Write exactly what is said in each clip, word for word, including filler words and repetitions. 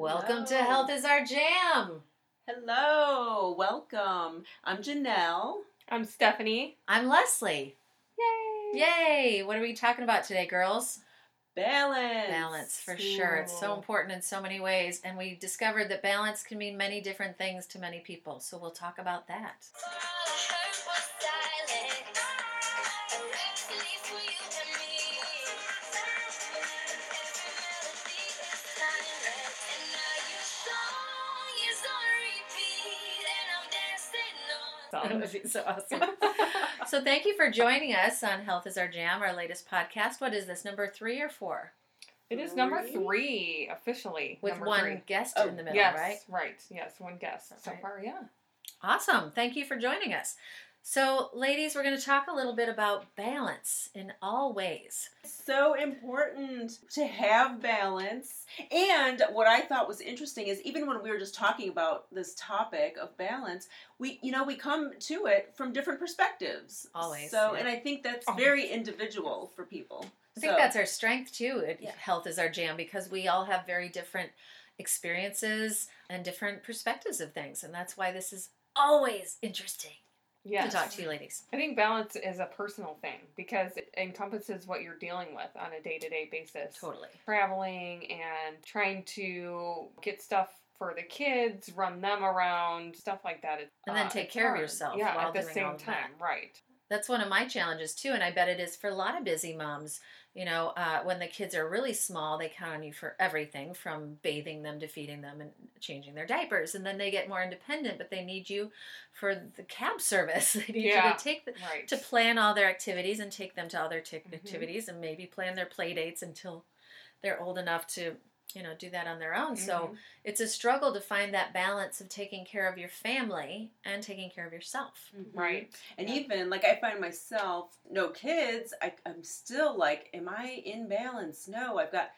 Welcome Hello. to Health is Our Jam. Hello. Welcome. I'm Janelle. I'm Stephanie. I'm Leslie. Yay. Yay. What are we talking about today, girls? Balance. Balance, for Ooh. sure. It's so important in so many ways. And we discovered that balance can mean many different things to many people. So we'll talk about that. That would be so awesome. So thank you for joining us on Health is Our Jam, our latest podcast. What is this, number three or four? It is number three, officially. With number one three. guest oh, in the middle, yes, right? Yes, right. Yes, one guest. That's so right. far, yeah. Awesome. Thank you for joining us. So, ladies, we're going to talk a little bit about balance in all ways. So important to have balance. And what I thought was interesting is even when we were just talking about this topic of balance, we, you know, we come to it from different perspectives. Always. So, yeah. And I think that's Always. very individual for people. I think so. That's our strength, too. It, yeah. Health is Our Jam, because we all have very different experiences and different perspectives of things. And that's why this is always interesting. Yes. To talk to you ladies. I think balance is a personal thing because it encompasses what you're dealing with on a day-to-day basis. Totally. Traveling and trying to get stuff for the kids, run them around, stuff like that. It's, and then uh, take care hard. of yourself yeah, while doing all that. Yeah, at the same time, right. That's one of my challenges, too, and I bet it is for a lot of busy moms. You know, uh, when the kids are really small, they count on you for everything from bathing them to feeding them and changing their diapers. And then they get more independent, but they need you for the cab service. They need yeah, you to take the, right. to plan all their activities and take them to all their t- mm-hmm. activities and maybe plan their play dates until they're old enough to, you know, do that on their own. Mm-hmm. So it's a struggle to find that balance of taking care of your family and taking care of yourself. Mm-hmm. Right. And yeah. even, like, I find myself, no kids, I, I'm still like, am I in balance? No, I've got,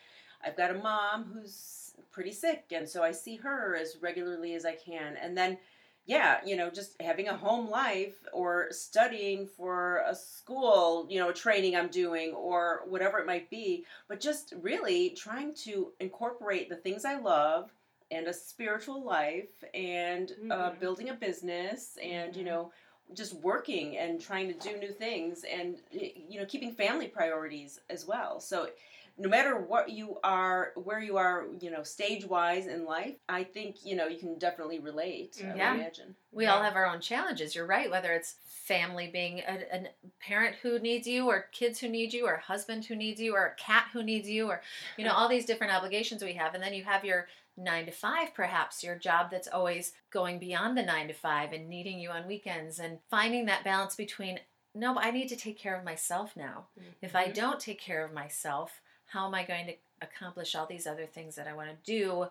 I've got a mom who's pretty sick, and so I see her as regularly as I can. And then, yeah, you know, just having a home life or studying for a school, you know, a training I'm doing or whatever it might be, but just really trying to incorporate the things I love and a spiritual life and mm-hmm. uh, building a business and, mm-hmm. you know, just working and trying to do new things and, you know, keeping family priorities as well. So no matter what you are, where you are, you know, stage-wise in life, I think, you know, you can definitely relate, I yeah. would imagine. We yeah. all have our own challenges, you're right, whether it's family being a, a parent who needs you or kids who need you or a husband who needs you or a cat who needs you or, you know, all these different obligations we have. And then you have your nine to five, perhaps, your job that's always going beyond the nine to five and needing you on weekends and finding that balance between, no, I need to take care of myself now. Mm-hmm. If I don't take care of myself, how am I going to accomplish all these other things that I want to do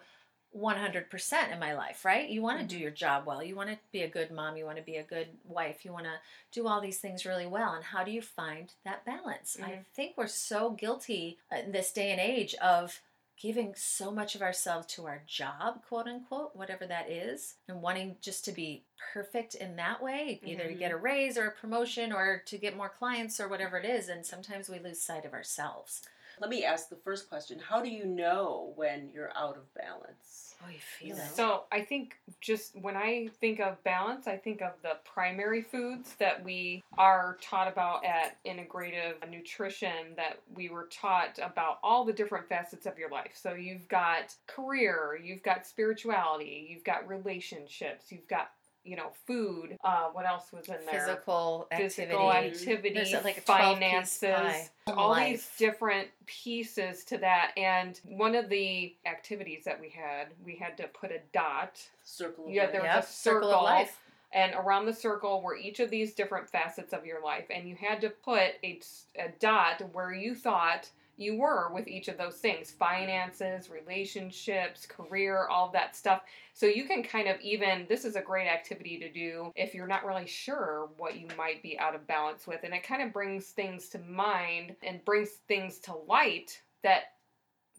one hundred percent in my life, right? You want to do your job well. You want to be a good mom. You want to be a good wife. You want to do all these things really well. And how do you find that balance? Mm-hmm. I think we're so guilty in this day and age of giving so much of ourselves to our job, quote unquote, whatever that is, and wanting just to be perfect in that way, either mm-hmm. to get a raise or a promotion or to get more clients or whatever it is. And sometimes we lose sight of ourselves. Let me ask the first question. How do you know when you're out of balance? Oh, you feel it. So I think just when I think of balance, I think of the primary foods that we are taught about at Integrative Nutrition, that we were taught about all the different facets of your life. So you've got career, you've got spirituality, you've got relationships, you've got you know, food, uh, what else was in there? Physical activity. Physical activity, like finances, all these different pieces to that. And one of the activities that we had, we had to put a dot. Circle of life. Yeah, there was a circle of life. And around the circle were each of these different facets of your life. And you had to put a, a dot where you thought you were with each of those things, finances, relationships, career, all of that stuff. So you can kind of even, this is a great activity to do if you're not really sure what you might be out of balance with. And it kind of brings things to mind and brings things to light that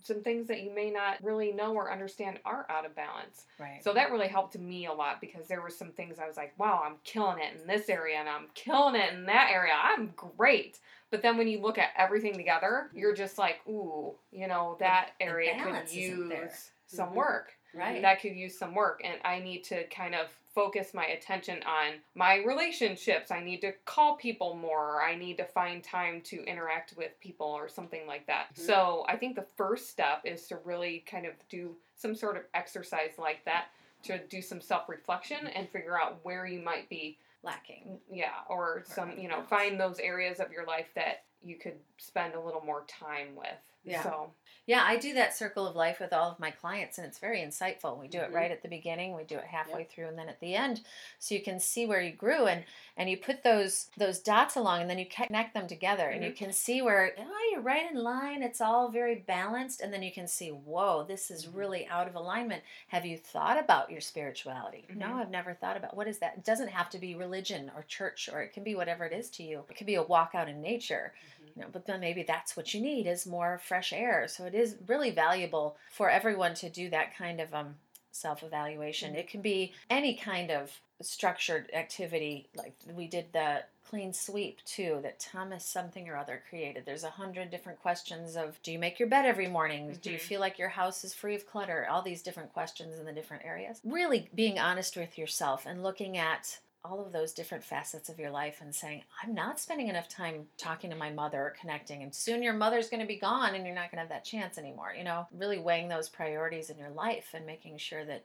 some things that you may not really know or understand are out of balance. Right. So that really helped me a lot because there were some things I was like, wow, I'm killing it in this area and I'm killing it in that area. I'm great. But then when you look at everything together, you're just like, ooh, you know, that area could use some mm-hmm. work. right. that could use some work. And I need to kind of focus my attention on my relationships. I need to call people more. Or I need to find time to interact with people or something like that. Mm-hmm. So I think the first step is to really kind of do some sort of exercise like that, to do some self-reflection and figure out where you might be lacking. Yeah. Or, or some, you know, else. Find those areas of your life that you could spend a little more time with. Yeah. So. Yeah, I do that circle of life with all of my clients, and it's very insightful. We do mm-hmm. it right at the beginning, we do it halfway yep. through, and then at the end, so you can see where you grew, and, and you put those those dots along, and then you connect them together, mm-hmm. and you can see where, oh, you're right in line, it's all very balanced, and then you can see, whoa, this is mm-hmm. really out of alignment. Have you thought about your spirituality? Mm-hmm. No, I've never thought about, what is that? It doesn't have to be religion or church, or it can be whatever it is to you. It could be a walk out in nature, mm-hmm. you know, but then maybe that's what you need, is more fresh air. So it is really valuable for everyone to do that kind of um, self-evaluation. Mm-hmm. It can be any kind of structured activity. Like we did the clean sweep too, that Thomas something or other created. There's a hundred different questions of, do you make your bed every morning? Mm-hmm. Do you feel like your house is free of clutter? All these different questions in the different areas. Really being honest with yourself and looking at all of those different facets of your life and saying, I'm not spending enough time talking to my mother or connecting, and soon your mother's going to be gone and you're not going to have that chance anymore. You know, really weighing those priorities in your life and making sure that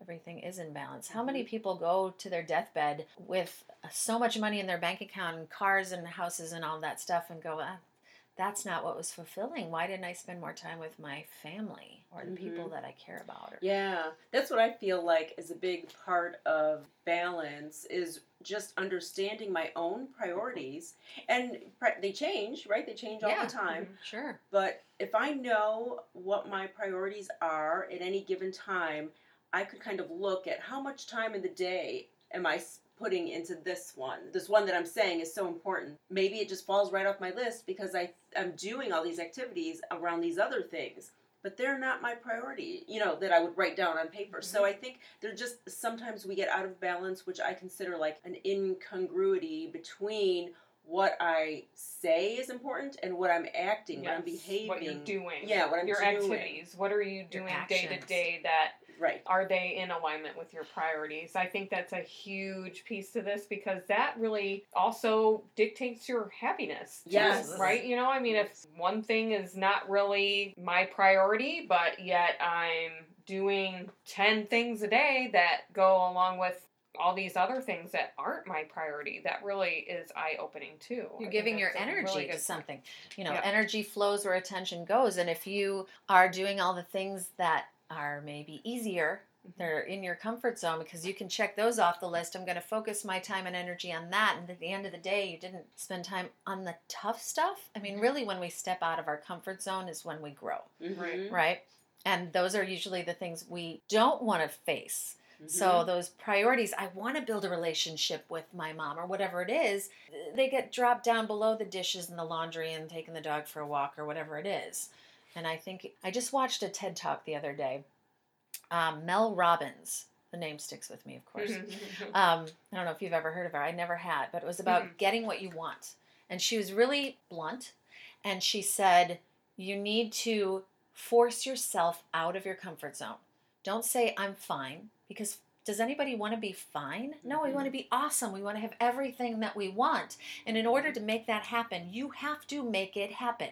everything is in balance. How many people go to their deathbed with so much money in their bank account and cars and houses and all that stuff and go, ah, that's not what was fulfilling. Why didn't I spend more time with my family or the mm-hmm. people that I care about? Or- yeah, that's what I feel like is a big part of balance, is just understanding my own priorities. And they change, right? They change all yeah. the time. Mm-hmm. Sure. But if I know what my priorities are at any given time, I could kind of look at how much time in the day am I spending putting into this one. This one that I'm saying is so important. Maybe it just falls right off my list because I, I'm doing all these activities around these other things, but they're not my priority, you know, that I would write down on paper. Mm-hmm. So I think they're just, sometimes we get out of balance, which I consider like an incongruity between what I say is important and what I'm acting, yes. what I'm behaving. What you're doing. Yeah, what I'm your doing. Your activities. What are you doing day to day that... Right. Are they in alignment with your priorities? I think that's a huge piece to this, because that really also dictates your happiness. Yes. Too, right? You know, I mean, if one thing is not really my priority, but yet I'm doing ten things a day that go along with all these other things that aren't my priority, that really is eye-opening too. You're giving your energy really to something. You know, yeah. energy flows where attention goes. And if you are doing all the things that are maybe easier, they're in your comfort zone, because you can check those off the list. I'm going to focus my time and energy on that, and at the end of the day you didn't spend time on the tough stuff. I mean, really, when we step out of our comfort zone is when we grow, mm-hmm. right? And those are usually the things we don't want to face. Mm-hmm. So those priorities, I want to build a relationship with my mom or whatever it is, they get dropped down below the dishes and the laundry and taking the dog for a walk or whatever it is. And I think, I just watched a TED Talk the other day. Um, Mel Robbins, the name sticks with me, of course. um, I don't know if you've ever heard of her. I never had, but it was about mm-hmm. getting what you want. And she was really blunt. And she said, you need to force yourself out of your comfort zone. Don't say, I'm fine, because does anybody want to be fine? No, we want to be awesome. We want to have everything that we want. And in order to make that happen, you have to make it happen.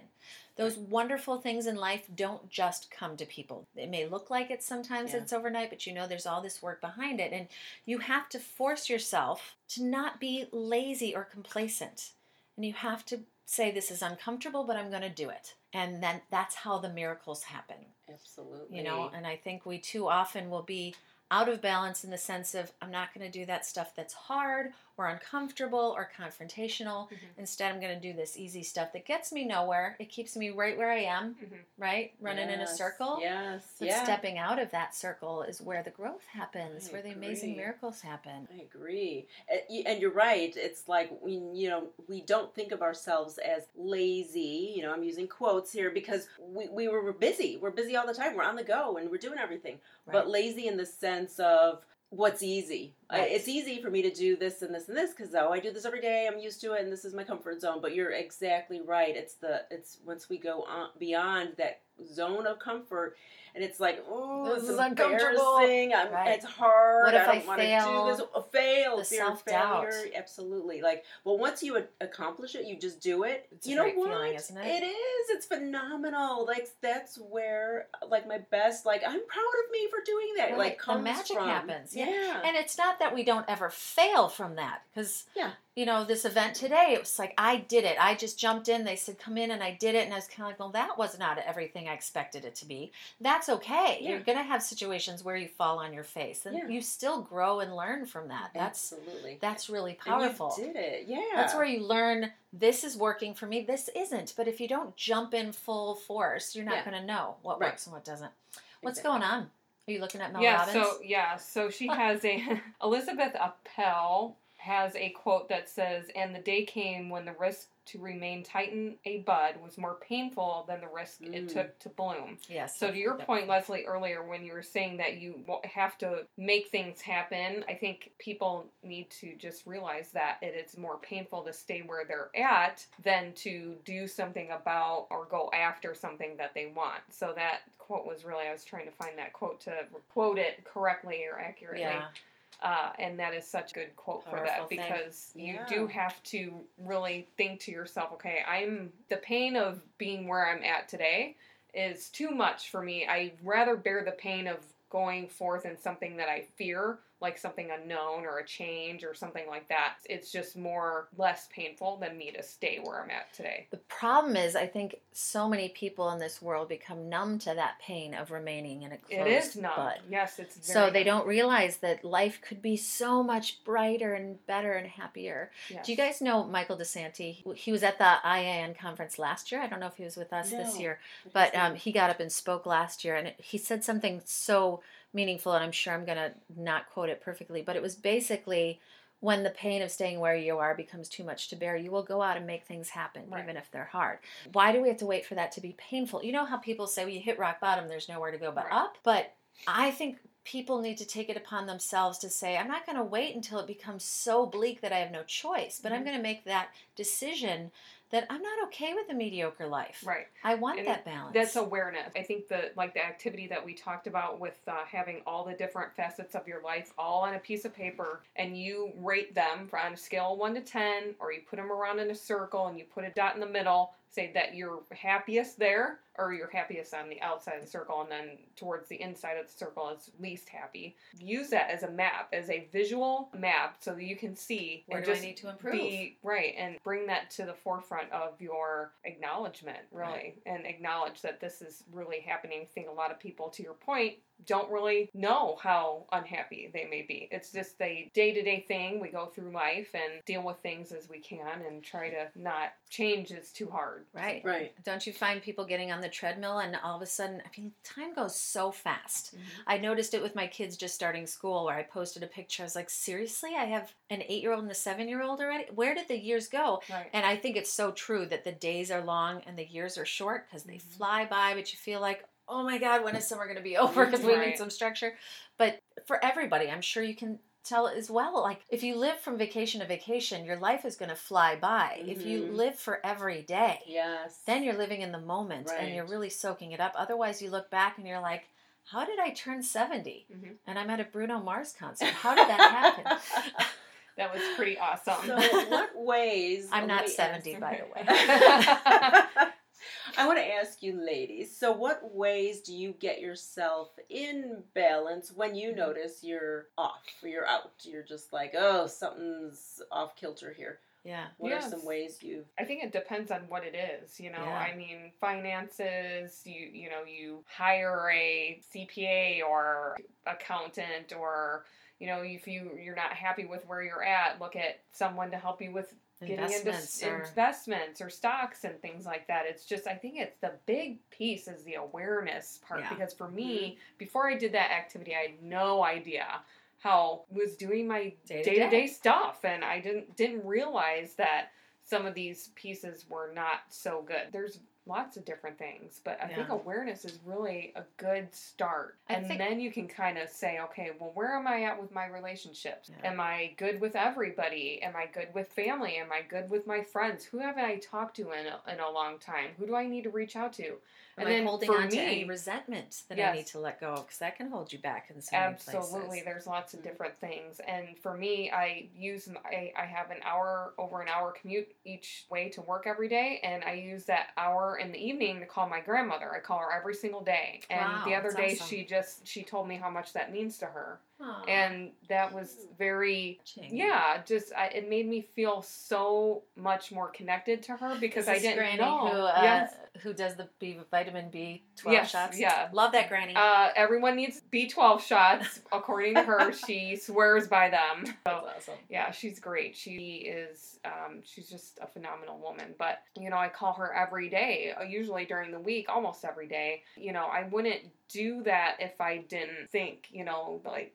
Those wonderful things in life don't just come to people. It may look like it sometimes, yeah. it's overnight, but you know there's all this work behind it. And you have to force yourself to not be lazy or complacent. And you have to say, this is uncomfortable, but I'm going to do it. And then that's how the miracles happen. Absolutely. You know, and I think we too often will be out of balance in the sense of, I'm not going to do that stuff that's hard or uncomfortable or confrontational. Mm-hmm. Instead, I'm going to do this easy stuff that gets me nowhere. It keeps me right where I am, mm-hmm. right? Running yes. in a circle. Yes. But yeah. stepping out of that circle is where the growth happens, I where agree. the amazing miracles happen. I agree. And you're right. It's like, we, you know, we don't think of ourselves as lazy. You know, I'm using quotes here because we, we were busy. We're busy all the time. We're on the go and we're doing everything. Right. But lazy in the sense of, what's easy? Right. It's easy for me to do this and this and this because oh, I do this every day. I'm used to it, and this is my comfort zone. But you're exactly right. It's the it's once we go on beyond that zone of comfort, and it's like, oh, this, this is uncomfortable. I'm, right. It's hard. What if I, don't I want fail? To do this. Fail. The self-doubt. Failure. Absolutely. Like, well, once you accomplish it, you just do it. It's you know what? Feeling, isn't it? It is. It's phenomenal. Like, that's where, like, my best, like, I'm proud of me for doing that. Right. Like, comes the magic from. Happens. Yeah. yeah. And it's not that we don't ever fail from that, because, yeah. you know, this event today, it was like, I did it. I just jumped in. They said, come in, and I did it. And I was kind of like, well, that was not everything I expected it to be. That's okay. Yeah. You're going to have situations where you fall on your face, and yeah. you still grow and learn from that. That's, Absolutely. That's really powerful. And you did it. Yeah. That's where you learn, this is working for me, this isn't. But if you don't jump in full force, you're not yeah. going to know what right. works and what doesn't. What's exactly. going on? Are you looking at Mel yeah, Robbins? So, yeah. So she has a, Elizabeth Appel has a quote that says, and the day came when the risk to remain tighten a bud was more painful than the risk mm. it took to bloom. Yes. So to your definitely. point, Leslie, earlier when you were saying that you have to make things happen, I think people need to just realize that it is more painful to stay where they're at than to do something about or go after something that they want. So that quote was really, I was trying to find that quote to quote it correctly or accurately. Yeah. Uh, and that is such a good quote Powerful for that because thing. You yeah. do have to really think to yourself, okay, I'm the pain of being where I'm at today is too much for me. I'd rather bear the pain of going forth in something that I fear, like something unknown or a change or something like that. It's just more less painful than me to stay where I'm at today. The problem is, I think so many people in this world become numb to that pain of remaining in a closed bud. It is numb. Bud. Yes, it's very So they numb. Don't realize that life could be so much brighter and better and happier. Yes. Do you guys know Michael DeSanti? He was at the I A N conference last year. I don't know if he was with us no. this year, but um, he got up and spoke last year, and it, he said something so meaningful, and I'm sure I'm going to not quote it perfectly, but it was basically, when the pain of staying where you are becomes too much to bear, you will go out and make things happen, right. even if they're hard. Why do we have to wait for that to be painful? You know how people say, well, you hit rock bottom, there's nowhere to go but right. up? But I think people need to take it upon themselves to say, I'm not going to wait until it becomes so bleak that I have no choice, but mm-hmm. I'm going to make that decision that I'm not okay with a mediocre life. Right. I want and that balance. That's awareness. I think the like the activity that we talked about with uh, having all the different facets of your life all on a piece of paper, and you rate them on a scale of one to ten, or you put them around in a circle and you put a dot in the middle, say that you're happiest there, or you're happiest on the outside of the circle, and then towards the inside of the circle is least happy. Use that as a map, as a visual map, so that you can see where do I need to improve. Be, right, and bring that to the forefront of your acknowledgement, really, right. and acknowledge that this is really happening. I think a lot of people, to your point, don't really know how unhappy they may be. It's just the day-to-day thing. We go through life and deal with things as we can and try to not change is too hard. Right. Right. Don't you find people getting on the treadmill and all of a sudden, I mean, time goes so fast. Mm-hmm. I noticed it with my kids just starting school where I posted a picture. I was like, seriously? I have an eight-year-old and a seven-year-old already? Where did the years go? Right. And I think it's so true that the days are long and the years are short because they mm-hmm. fly by, but you feel like, oh my God, when is summer going to be over? Because we right. need some structure. But for everybody, I'm sure you can tell as well. Like, if you live from vacation to vacation, your life is going to fly by. Mm-hmm. If you live for every day, yes. then you're living in the moment right. and you're really soaking it up. Otherwise, you look back and you're like, how did I turn seventy? Mm-hmm. And I'm at a Bruno Mars concert. How did that happen? That was pretty awesome. So what ways... I'm not seventy, by the way. I want to ask you, ladies, so what ways do you get yourself in balance when you notice you're off or you're out? You're just like, oh, something's off kilter here. Yeah. What yes. are some ways you... I think it depends on what it is, you know. Yeah. I mean, finances, you you know, you hire a C P A or accountant, or, you know, if you, you're not happy with where you're at, look at someone to help you with getting investments into or, investments or stocks and things like that. It's just, I think it's the big piece is the awareness part. Yeah. Because for me, mm-hmm. before I did that activity, I had no idea how I was doing my day-to-day, day-to-day stuff. And I didn't didn't realize that some of these pieces were not so good. There's lots of different things, but I yeah. think awareness is really a good start. I and think, then you can kind of say, okay, well, where am I at with my relationships? Yeah. Am I good with everybody? Am I good with family? Am I good with my friends? Who haven't I talked to in a, in a long time? Who do I need to reach out to? Am and I then holding for on me, to any resentment that yes. I need to let go? Because that can hold you back in so many places. Absolutely. There's lots of different things. And for me, I use my, I have an hour, over an hour commute each way to work every day, and I use that hour in the evening to call my grandmother. I call her every single day. And wow, the other day awesome. she just, she told me how much that means to her. Aww. And that was very, yeah, just, I, it made me feel so much more connected to her because I didn't granny know. Who, uh, yes. who does the B, vitamin B twelve yes, shots? Yeah. Love that granny. Uh, everyone needs B twelve shots. According to her, she swears by them. So, that's awesome. Yeah, she's great. She is, um, she's just a phenomenal woman. But, you know, I call her every day, usually during the week, almost every day. You know, I wouldn't do that if I didn't think, you know, like,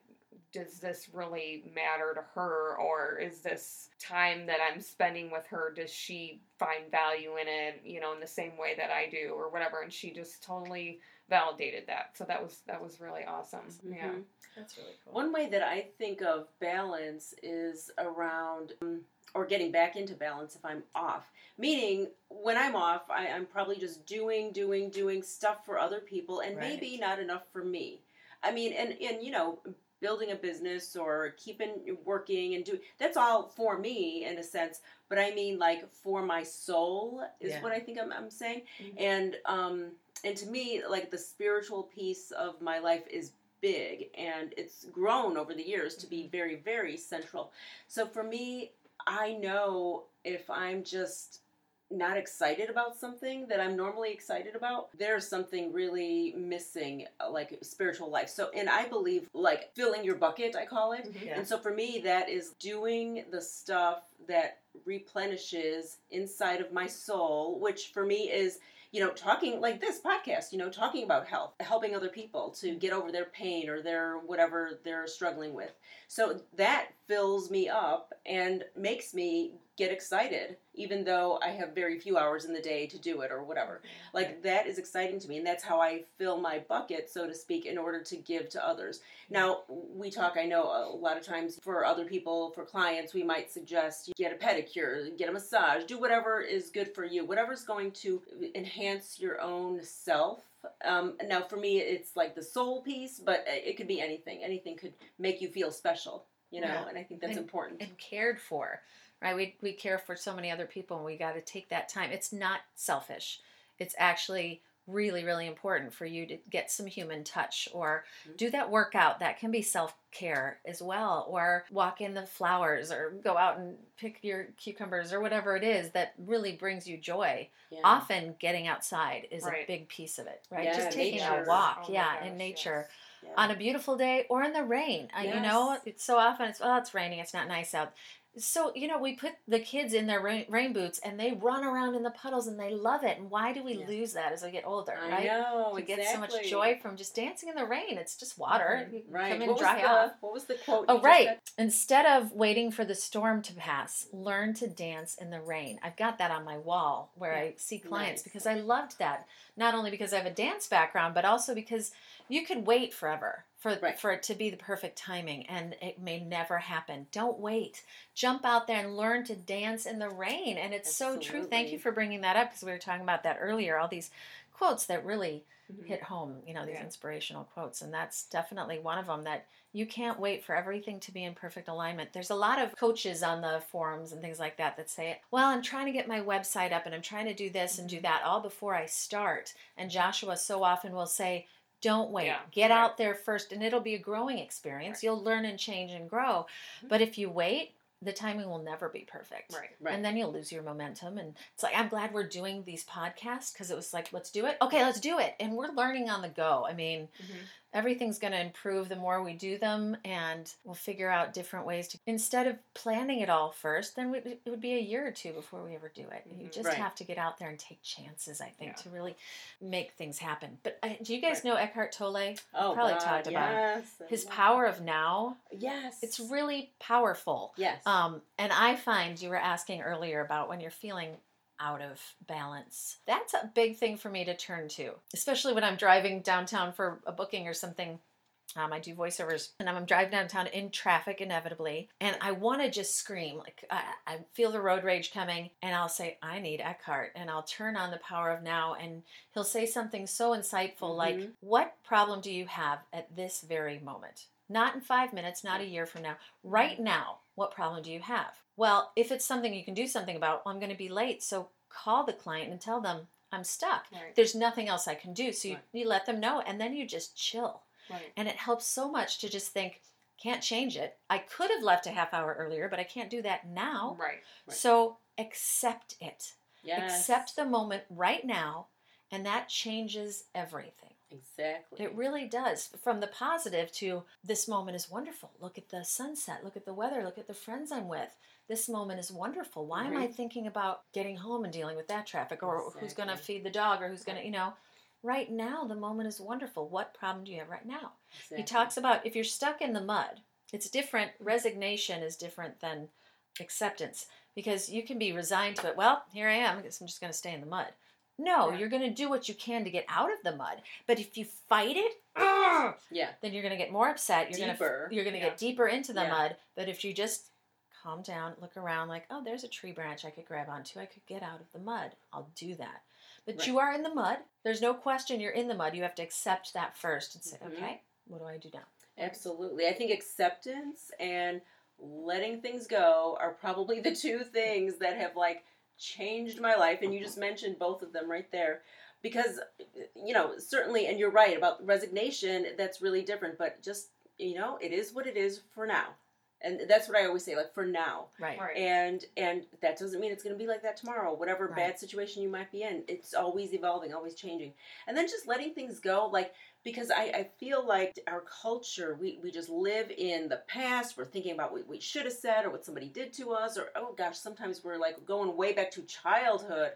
does this really matter to her, or is this time that I'm spending with her, does she find value in it, you know, in the same way that I do or whatever? And she just totally validated that. So that was, that was really awesome. Mm-hmm. Yeah. That's really cool. One way that I think of balance is around, um, or getting back into balance if I'm off. Meaning, when I'm off, I, I'm probably just doing, doing, doing stuff for other people and right. maybe not enough for me. I mean, and, and you know, building a business or keeping working and doing, that's all for me in a sense, but I mean like for my soul is yeah. what I think I'm, I'm saying. Mm-hmm. And, um, and to me, like the spiritual piece of my life is big, and it's grown over the years to be very, very central. So for me, I know if I'm just not excited about something that I'm normally excited about, there's something really missing, like spiritual life. So, and I believe like filling your bucket, I call it. Mm-hmm. Yeah. And so for me, that is doing the stuff that replenishes inside of my soul, which for me is, you know, talking like this podcast, you know, talking about health, helping other people to get over their pain or their whatever they're struggling with. So that fills me up and makes me get excited, even though I have very few hours in the day to do it or whatever. Like that is exciting to me, and that's how I fill my bucket, so to speak, in order to give to others. Now, we talk, I know a lot of times for other people, for clients, we might suggest you get a pedicure, get a massage, do whatever is good for you, whatever's going to enhance your own self. Um, now, for me, it's like the soul piece, but it could be anything. Anything could make you feel special, you know, yeah. and I think that's and, important. And cared for. Right, we we care for so many other people, and we got to take that time. It's not selfish. It's actually really, really important for you to get some human touch or mm-hmm. do that workout. That can be self-care as well, or walk in the flowers or go out and pick your cucumbers or whatever it is that really brings you joy. Yeah. Often getting outside is right. a big piece of it, right? Yeah, just taking nature. a walk, oh yeah, gosh, in nature. Yes. Yeah. On a beautiful day or in the rain. Yes. You know, it's so often it's, oh, it's raining, it's not nice out. So, you know, we put the kids in their rain, rain boots, and they run around in the puddles, and they love it. And why do we yeah. lose that as we get older, I right? I know, we exactly. get so much joy from just dancing in the rain. It's just water. Mm-hmm. You right. come in, what dry off. What was the quote? Oh, right. Said? Instead of waiting for the storm to pass, learn to dance in the rain. I've got that on my wall where yeah. I see clients nice. Because I loved that. Not only because I have a dance background, but also because you could wait forever. For, right. for it to be the perfect timing, and it may never happen. Don't wait. Jump out there and learn to dance in the rain, and it's Absolutely. So true. Thank you for bringing that up, because we were talking about that earlier, all these quotes that really mm-hmm. hit home, you know, these yeah. inspirational quotes, and that's definitely one of them, that you can't wait for everything to be in perfect alignment. There's a lot of coaches on the forums and things like that that say, well, I'm trying to get my website up, and I'm trying to do this and do that all before I start, and Joshua so often will say, don't wait. Yeah, Get right. out there first, and it'll be a growing experience. Right. You'll learn and change and grow. Mm-hmm. But if you wait, the timing will never be perfect. Right, right. And then you'll lose your momentum. And it's like, I'm glad we're doing these podcasts, because it was like, let's do it. Okay, let's do it. And we're learning on the go. I mean, mm-hmm. everything's going to improve the more we do them, and we'll figure out different ways to, instead of planning it all first, then we, it would be a year or two before we ever do it. Mm-hmm. You just right. have to get out there and take chances, I think, yeah. to really make things happen. But uh, do you guys right. know Eckhart Tolle? Oh, probably God, talked about yes. his yes. power of now. Yes. It's really powerful. Yes. Um, and I find, you were asking earlier about when you're feeling out of balance. That's a big thing for me to turn to, especially when I'm driving downtown for a booking or something. Um, I do voiceovers, and I'm driving downtown in traffic inevitably, and I want to just scream. Like I, I feel the road rage coming, and I'll say, I need Eckhart, and I'll turn on the power of now, and he'll say something so insightful, mm-hmm. like, what problem do you have at this very moment? Not in five minutes, not a year from now. Right now, what problem do you have? Well, if it's something you can do something about, well, I'm going to be late, so call the client and tell them, I'm stuck. Right. There's nothing else I can do. So you, right. you let them know, and then you just chill. Right. And it helps so much to just think, can't change it. I could have left a half hour earlier, but I can't do that now. Right. right. So accept it. Yes. Accept the moment right now, and that changes everything. Exactly. It really does. From the positive to, this moment is wonderful. Look at the sunset. Look at the weather. Look at the friends I'm with. This moment is wonderful. Why right. am I thinking about getting home and dealing with that traffic, or exactly. who's going to feed the dog, or who's going to, you know... Right now, the moment is wonderful. What problem do you have right now? Exactly. He talks about if you're stuck in the mud, it's different. Resignation is different than acceptance, because you can be resigned to it. Well, here I am. I guess I'm just going to stay in the mud. No, yeah. you're going to do what you can to get out of the mud. But if you fight it, yeah. then you're going to get more upset. You're going to you're going to yeah. get deeper into the yeah. mud. But if you just calm down, look around like, oh, there's a tree branch I could grab onto. I could get out of the mud. I'll do that. But right. you are in the mud. There's no question you're in the mud. You have to accept that first and say, mm-hmm. okay, what do I do now? Absolutely. I think acceptance and letting things go are probably the two things that have, like, changed my life. And you just mentioned both of them right there. Because, you know, certainly, and you're right about resignation, that's really different. But just, you know, it is what it is for now. And that's what I always say, like, for now. Right. right. And and that doesn't mean it's going to be like that tomorrow. Whatever right. bad situation you might be in, it's always evolving, always changing. And then just letting things go, like, because I, I feel like our culture, we, we just live in the past. We're thinking about what we should have said or what somebody did to us. Or, oh, gosh, sometimes we're, like, going way back to childhood.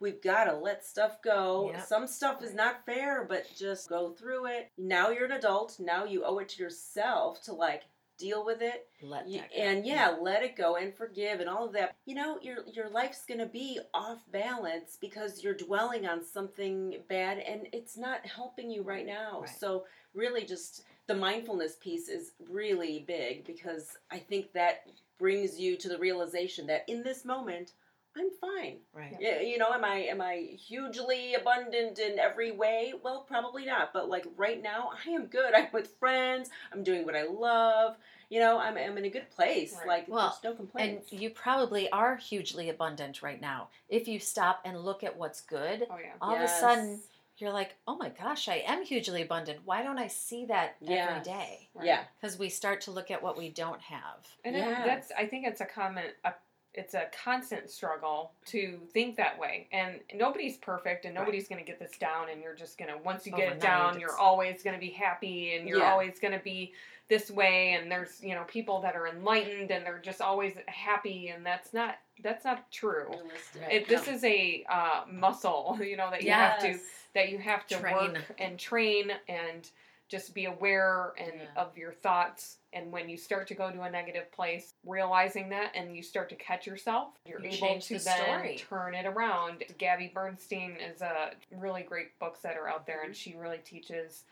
We've got to let stuff go. Yep. Some stuff is not fair, but just go through it. Now you're an adult. Now you owe it to yourself to, like, deal with it, let you, and yeah, yeah, let it go and forgive and all of that. You know, your your life's going to be off balance because you're dwelling on something bad and it's not helping you right now. Right. So really just the mindfulness piece is really big, because I think that brings you to the realization that in this moment, I'm fine. Right. Yeah. You know, am I am I hugely abundant in every way? Well, probably not. But like right now, I am good. I'm with friends. I'm doing what I love. You know, I'm I'm in a good place. Right. Like, well, there's no complaints. And you probably are hugely abundant right now. If you stop and look at what's good, oh, yeah. all yes. of a sudden you're like, oh my gosh, I am hugely abundant. Why don't I see that yes. every day? Right. Yeah. Because we start to look at what we don't have. And yes. that's I think it's a comment. A It's a constant struggle to think that way. And nobody's perfect, and nobody's right. going to get this down, and you're just going to, once you get Overnight, it down, you're always going to be happy, and you're yeah. always going to be this way, and there's, you know, people that are enlightened, and they're just always happy, and that's not, that's not true. Right. It, this is a uh, muscle, you know, that you yes. have to, that you have to train. work and train, and just be aware and yeah. of your thoughts. And when you start to go to a negative place, realizing that, and you start to catch yourself, you're you able to the then story. turn it around. Gabby Bernstein is a really great books that are out there, mm-hmm. and she really teaches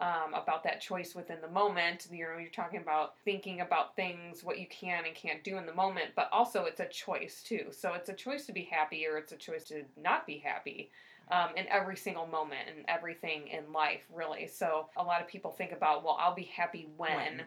um, about that choice within the moment. You know, you're talking about thinking about things, what you can and can't do in the moment, but also it's a choice too. So it's a choice to be happy, or it's a choice to not be happy. Um, in every single moment and everything in life, really. So a lot of people think about, well, I'll be happy when, when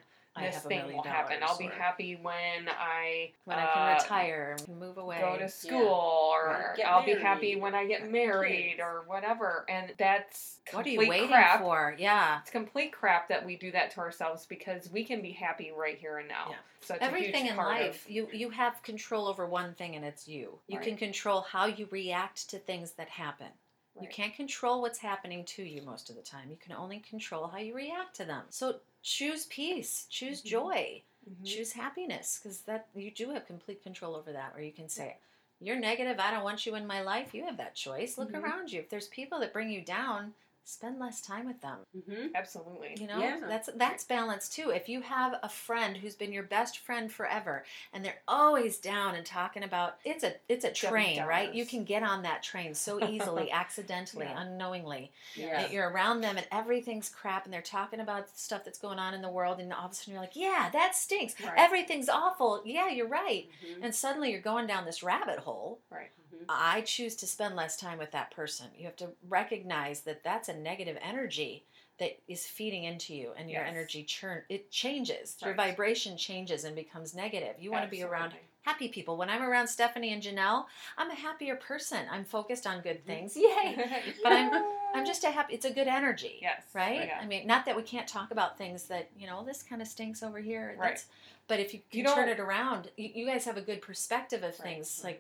this thing will happen. I'll be happy when I when uh, I can retire, move away, go to school, yeah. or I'll married. be happy when I get married, or whatever. And that's complete what are you waiting crap. for? Yeah, it's complete crap that we do that to ourselves, because we can be happy right here and now. Yeah. So it's everything a huge in part life, of, you you have control over one thing, and it's you. You right. can control how you react to things that happen. Right. You can't control what's happening to you most of the time. You can only control how you react to them. So choose peace, choose mm-hmm. joy, mm-hmm. choose happiness, because that you do have complete control over that. Or you can say, you're negative, I don't want you in my life. You have that choice. Look mm-hmm. around you. If there's people that bring you down, spend less time with them. Mm-hmm. Absolutely. You know, yeah. that's that's balance too. If you have a friend who's been your best friend forever and they're always down and talking about, it's a it's a train, right? You can get on that train so easily, accidentally, yeah. unknowingly. Yeah. That you're around them and everything's crap and they're talking about stuff that's going on in the world and all of a sudden you're like, yeah, that stinks. Right. Everything's awful. Yeah, you're right. Mm-hmm. And suddenly you're going down this rabbit hole. Right. I choose to spend less time with that person. You have to recognize that that's a negative energy that is feeding into you, and yes. your energy churn. It changes. Right. Your vibration changes and becomes negative. You want Absolutely. To be around happy people. When I'm around Stephanie and Janelle, I'm a happier person. I'm focused on good things. Yay! But I'm I'm just a happy. It's a good energy. Yes. Right. Yeah. I mean, not that we can't talk about things that you know this kind of stinks over here. Right. That's, but if you can you turn it around, you, you guys have a good perspective of things. Right.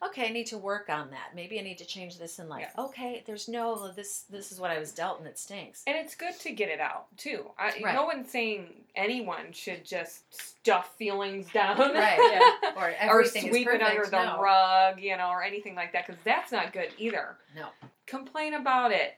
Like, okay, I need to work on that. Maybe I need to change this in life. Yes. Okay, there's no, this This is what I was dealt and it stinks. And it's good to get it out, too. I, right. No one's saying anyone should just stuff feelings down. Right, yeah. Or everything or sweep is it under the no. rug, you know, or anything like that, because that's not good either. No. Complain about it.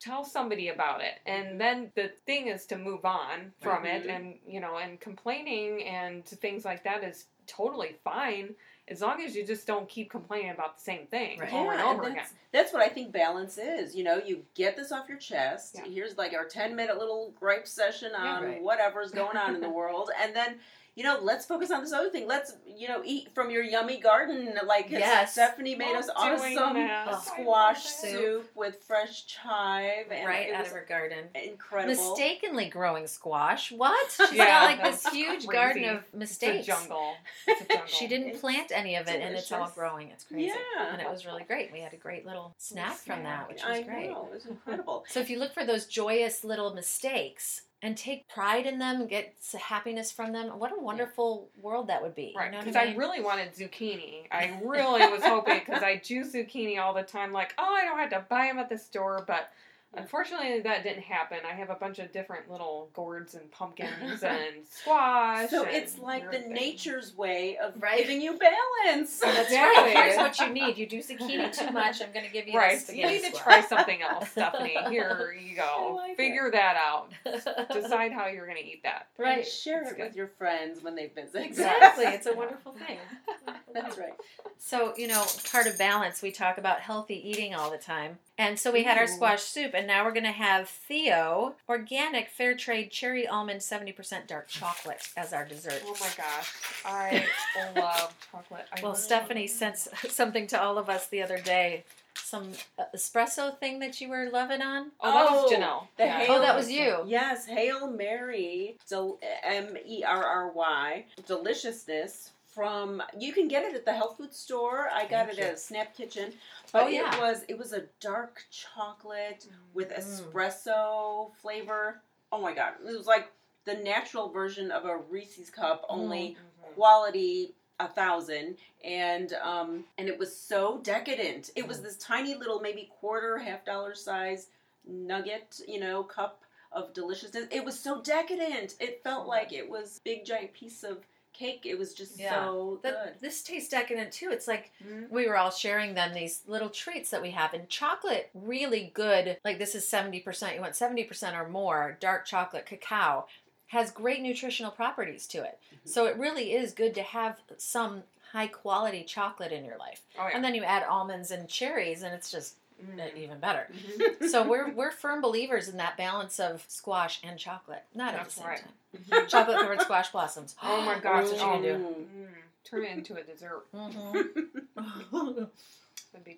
Tell somebody about it. And then the thing is to move on from mm-hmm. it. And, you know, and complaining and things like that is totally fine as long as you just don't keep complaining about the same thing right. over yeah, and over and that's, again. That's what I think balance is. You know, you get this off your chest. Yeah. Here's like our ten-minute little gripe session on yeah, right. whatever's going on in the world. And then, you know, let's focus on this other thing. Let's, you know, eat from your yummy garden. Like yes. Stephanie made We're us awesome that. squash soup. soup with fresh chive. And right out of her garden. Incredible. Mistakenly growing squash. What? She's yeah, got like this huge crazy. garden of mistakes. It's a jungle. It's a jungle. She didn't it's plant any of it delicious. and it's all growing. It's crazy. Yeah. And it was really great. We had a great little snack yeah. from that, which was I great. Know. It was incredible. So if you look for those joyous little mistakes and take pride in them, get happiness from them. What a wonderful yeah. world that would be. Right, because you know I, mean? I really wanted zucchini. I really was hoping, because I juice zucchini all the time, like, oh, I don't have to buy them at the store, but unfortunately that didn't happen. I have a bunch of different little gourds and pumpkins and squash. So and it's like everything. The nature's way of right. giving you balance. That's right. Here's what you need. You do zucchini too much, I'm going to give you right. this. You need to try something else, Stephanie. Here you go. Like Figure it. that out. Decide how you're going to eat that. Right. And share That's it good. with your friends when they visit. Exactly. It's a wonderful thing. That's right. So, you know, part of balance, we talk about healthy eating all the time. And so we had Ooh. our squash soup, and now we're going to have Theo organic fair trade cherry almond seventy percent dark chocolate as our dessert. Oh my gosh. I love chocolate. I well, really Stephanie sent something to all of us the other day. Some espresso thing that you were loving on? Oh, that was Janelle. The yeah. Hail, oh, that was you. Yes, Hail Mary, del- M E R R Y, deliciousness. From you can get it at the health food store. I got Thank it you. at Snap Kitchen, but oh, yeah. it was it was a dark chocolate with espresso mm. flavor. Oh my god! It was like the natural version of a Reese's cup, only mm-hmm. quality a thousand, and um and it was so decadent. It was this tiny little maybe quarter half dollar size nugget, you know, cup of deliciousness. It was so decadent. It felt like it was big giant piece of cake. It was just yeah. so good. The, this tastes decadent too. It's like mm-hmm. we were all sharing then these little treats that we have, and chocolate really good. Like this is seventy percent. You want seventy percent or more dark chocolate. Cacao has great nutritional properties to it. Mm-hmm. So it really is good to have some high quality chocolate in your life. Oh, yeah. And then you add almonds and cherries and it's just Mm. even better. Mm-hmm. So we're we're firm believers in that balance of squash and chocolate. Not That's at the same right. time. Mm-hmm. Chocolate covered squash blossoms. Oh my gosh, what you gonna do? Mm-hmm. Turn it into a dessert. Mm-hmm.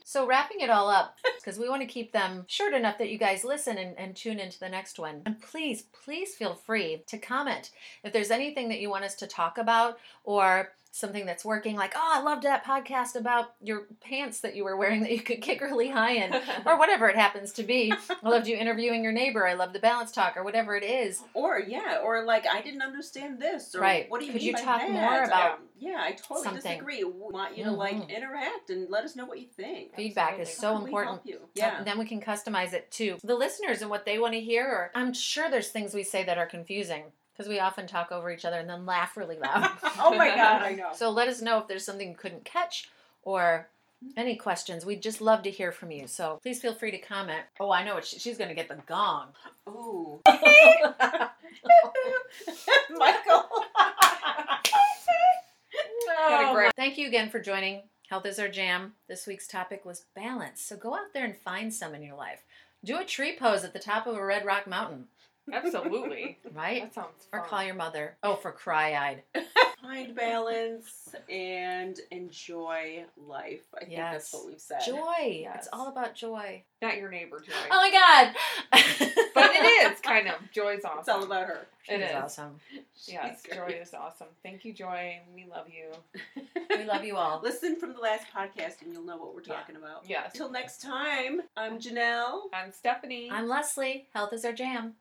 So wrapping it all up, because we want to keep them short enough that you guys listen and, and tune into the next one. And please, please feel free to comment. If there's anything that you want us to talk about or something that's working, like, oh, I loved that podcast about your pants that you were wearing that you could kick really high in, or whatever it happens to be. I loved you interviewing your neighbor. I love the balance talk, or whatever it is. Or, yeah, or like, I didn't understand this, or right. what do you could mean you by that? Could you talk more about Yeah, yeah I totally something. disagree. We want you to, mm-hmm. like, interact and let us know what you think. Feedback Absolutely. is so How important. Can we help you? Yeah. And then we can customize it to the listeners and what they want to hear. Or I'm sure there's things we say that are confusing, because we often talk over each other and then laugh really loud. Oh my God, I know. So let us know if there's something you couldn't catch or Any questions? We'd just love to hear from you. So please feel free to comment. Oh, I know what she, she's going to get the gong. Ooh. Michael. No. Thank you again for joining Health is Our Jam. This week's topic was balance. So go out there and find some in your life. Do a tree pose at the top of a red rock mountain. Absolutely. Right? That sounds fun. Or call your mother. Oh, for cry-eyed. Find balance and enjoy life. I think yes. that's what we've said. Joy. Yes. It's all about joy. Not your neighbor, Joy. Oh, my God. But it is, kind of. Joy's awesome. It's all about her. She it is. Awesome. She's yes, great. Joy is awesome. Thank you, Joy. We love you. We love you all. Listen from the last podcast and you'll know what we're talking yeah. about. Yes. Until next time, I'm Janelle. I'm Stephanie. I'm Leslie. Health is our jam.